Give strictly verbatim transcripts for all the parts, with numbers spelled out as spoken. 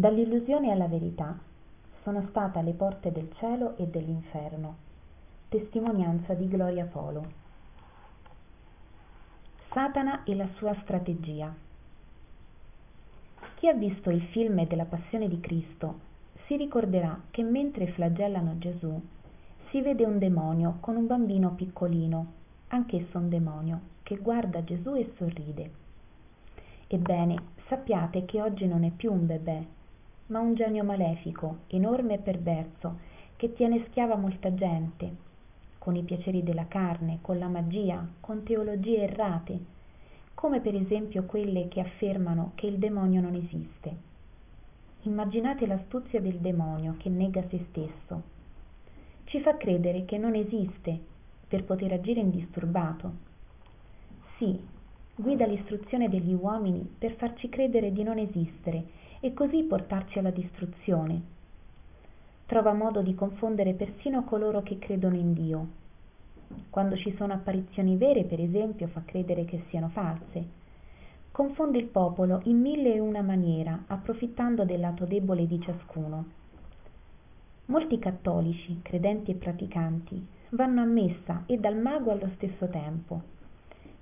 Dall'illusione alla verità sono state alle porte del cielo e dell'inferno. Testimonianza di Gloria Polo. Satana e la sua strategia. Chi ha visto il film della Passione di Cristo si ricorderà che mentre flagellano Gesù si vede un demonio con un bambino piccolino, anch'esso un demonio, che guarda Gesù e sorride. Ebbene, sappiate che oggi non è più un bebè, ma un genio malefico, enorme e perverso, che tiene schiava molta gente, con i piaceri della carne, con la magia, con teologie errate, come per esempio quelle che affermano che il demonio non esiste. Immaginate l'astuzia del demonio che nega se stesso. Ci fa credere che non esiste, per poter agire indisturbato. Sì, guida l'istruzione degli uomini per farci credere di non esistere e così portarci alla distruzione. Trova modo di confondere persino coloro che credono in Dio. Quando ci sono apparizioni vere, per esempio, fa credere che siano false. Confonde il popolo in mille e una maniera, approfittando del lato debole di ciascuno. Molti cattolici, credenti e praticanti, vanno a messa e dal mago allo stesso tempo,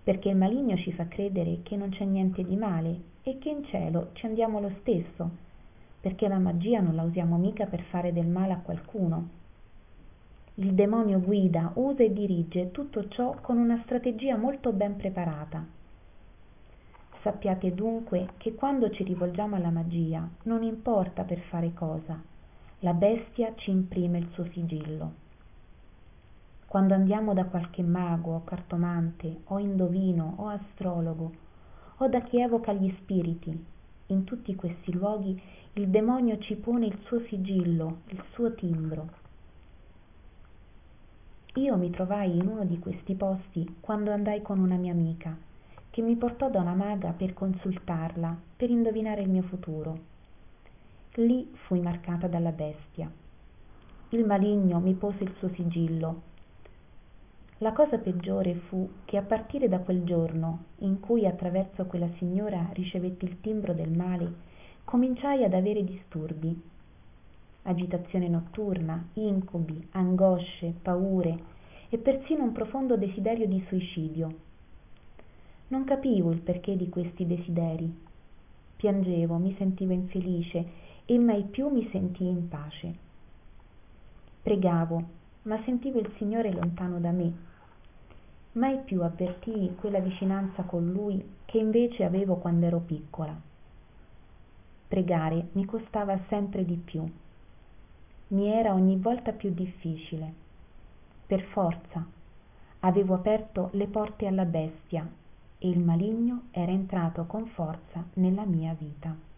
perché il maligno ci fa credere che non c'è niente di male e che in cielo ci andiamo lo stesso, perché la magia non la usiamo mica per fare del male a qualcuno. Il demonio guida, usa e dirige tutto ciò con una strategia molto ben preparata. Sappiate dunque che quando ci rivolgiamo alla magia non importa per fare cosa, la bestia ci imprime il suo sigillo. Quando andiamo da qualche mago o cartomante o indovino o astrologo o da chi evoca gli spiriti, in tutti questi luoghi il demonio ci pone il suo sigillo, il suo timbro. Io mi trovai in uno di questi posti quando andai con una mia amica che mi portò da una maga per consultarla, per indovinare il mio futuro. Lì fui marcata dalla bestia. Il maligno mi pose il suo sigillo. La cosa peggiore fu che a partire da quel giorno, in cui attraverso quella signora ricevetti il timbro del male, cominciai ad avere disturbi. Agitazione notturna, incubi, angosce, paure e persino un profondo desiderio di suicidio. Non capivo il perché di questi desideri. Piangevo, mi sentivo infelice e mai più mi sentii in pace. Pregavo, ma sentivo il Signore lontano da me. Mai più avvertii quella vicinanza con Lui che invece avevo quando ero piccola. Pregare mi costava sempre di più. Mi era ogni volta più difficile. Per forza, avevo aperto le porte alla bestia e il maligno era entrato con forza nella mia vita.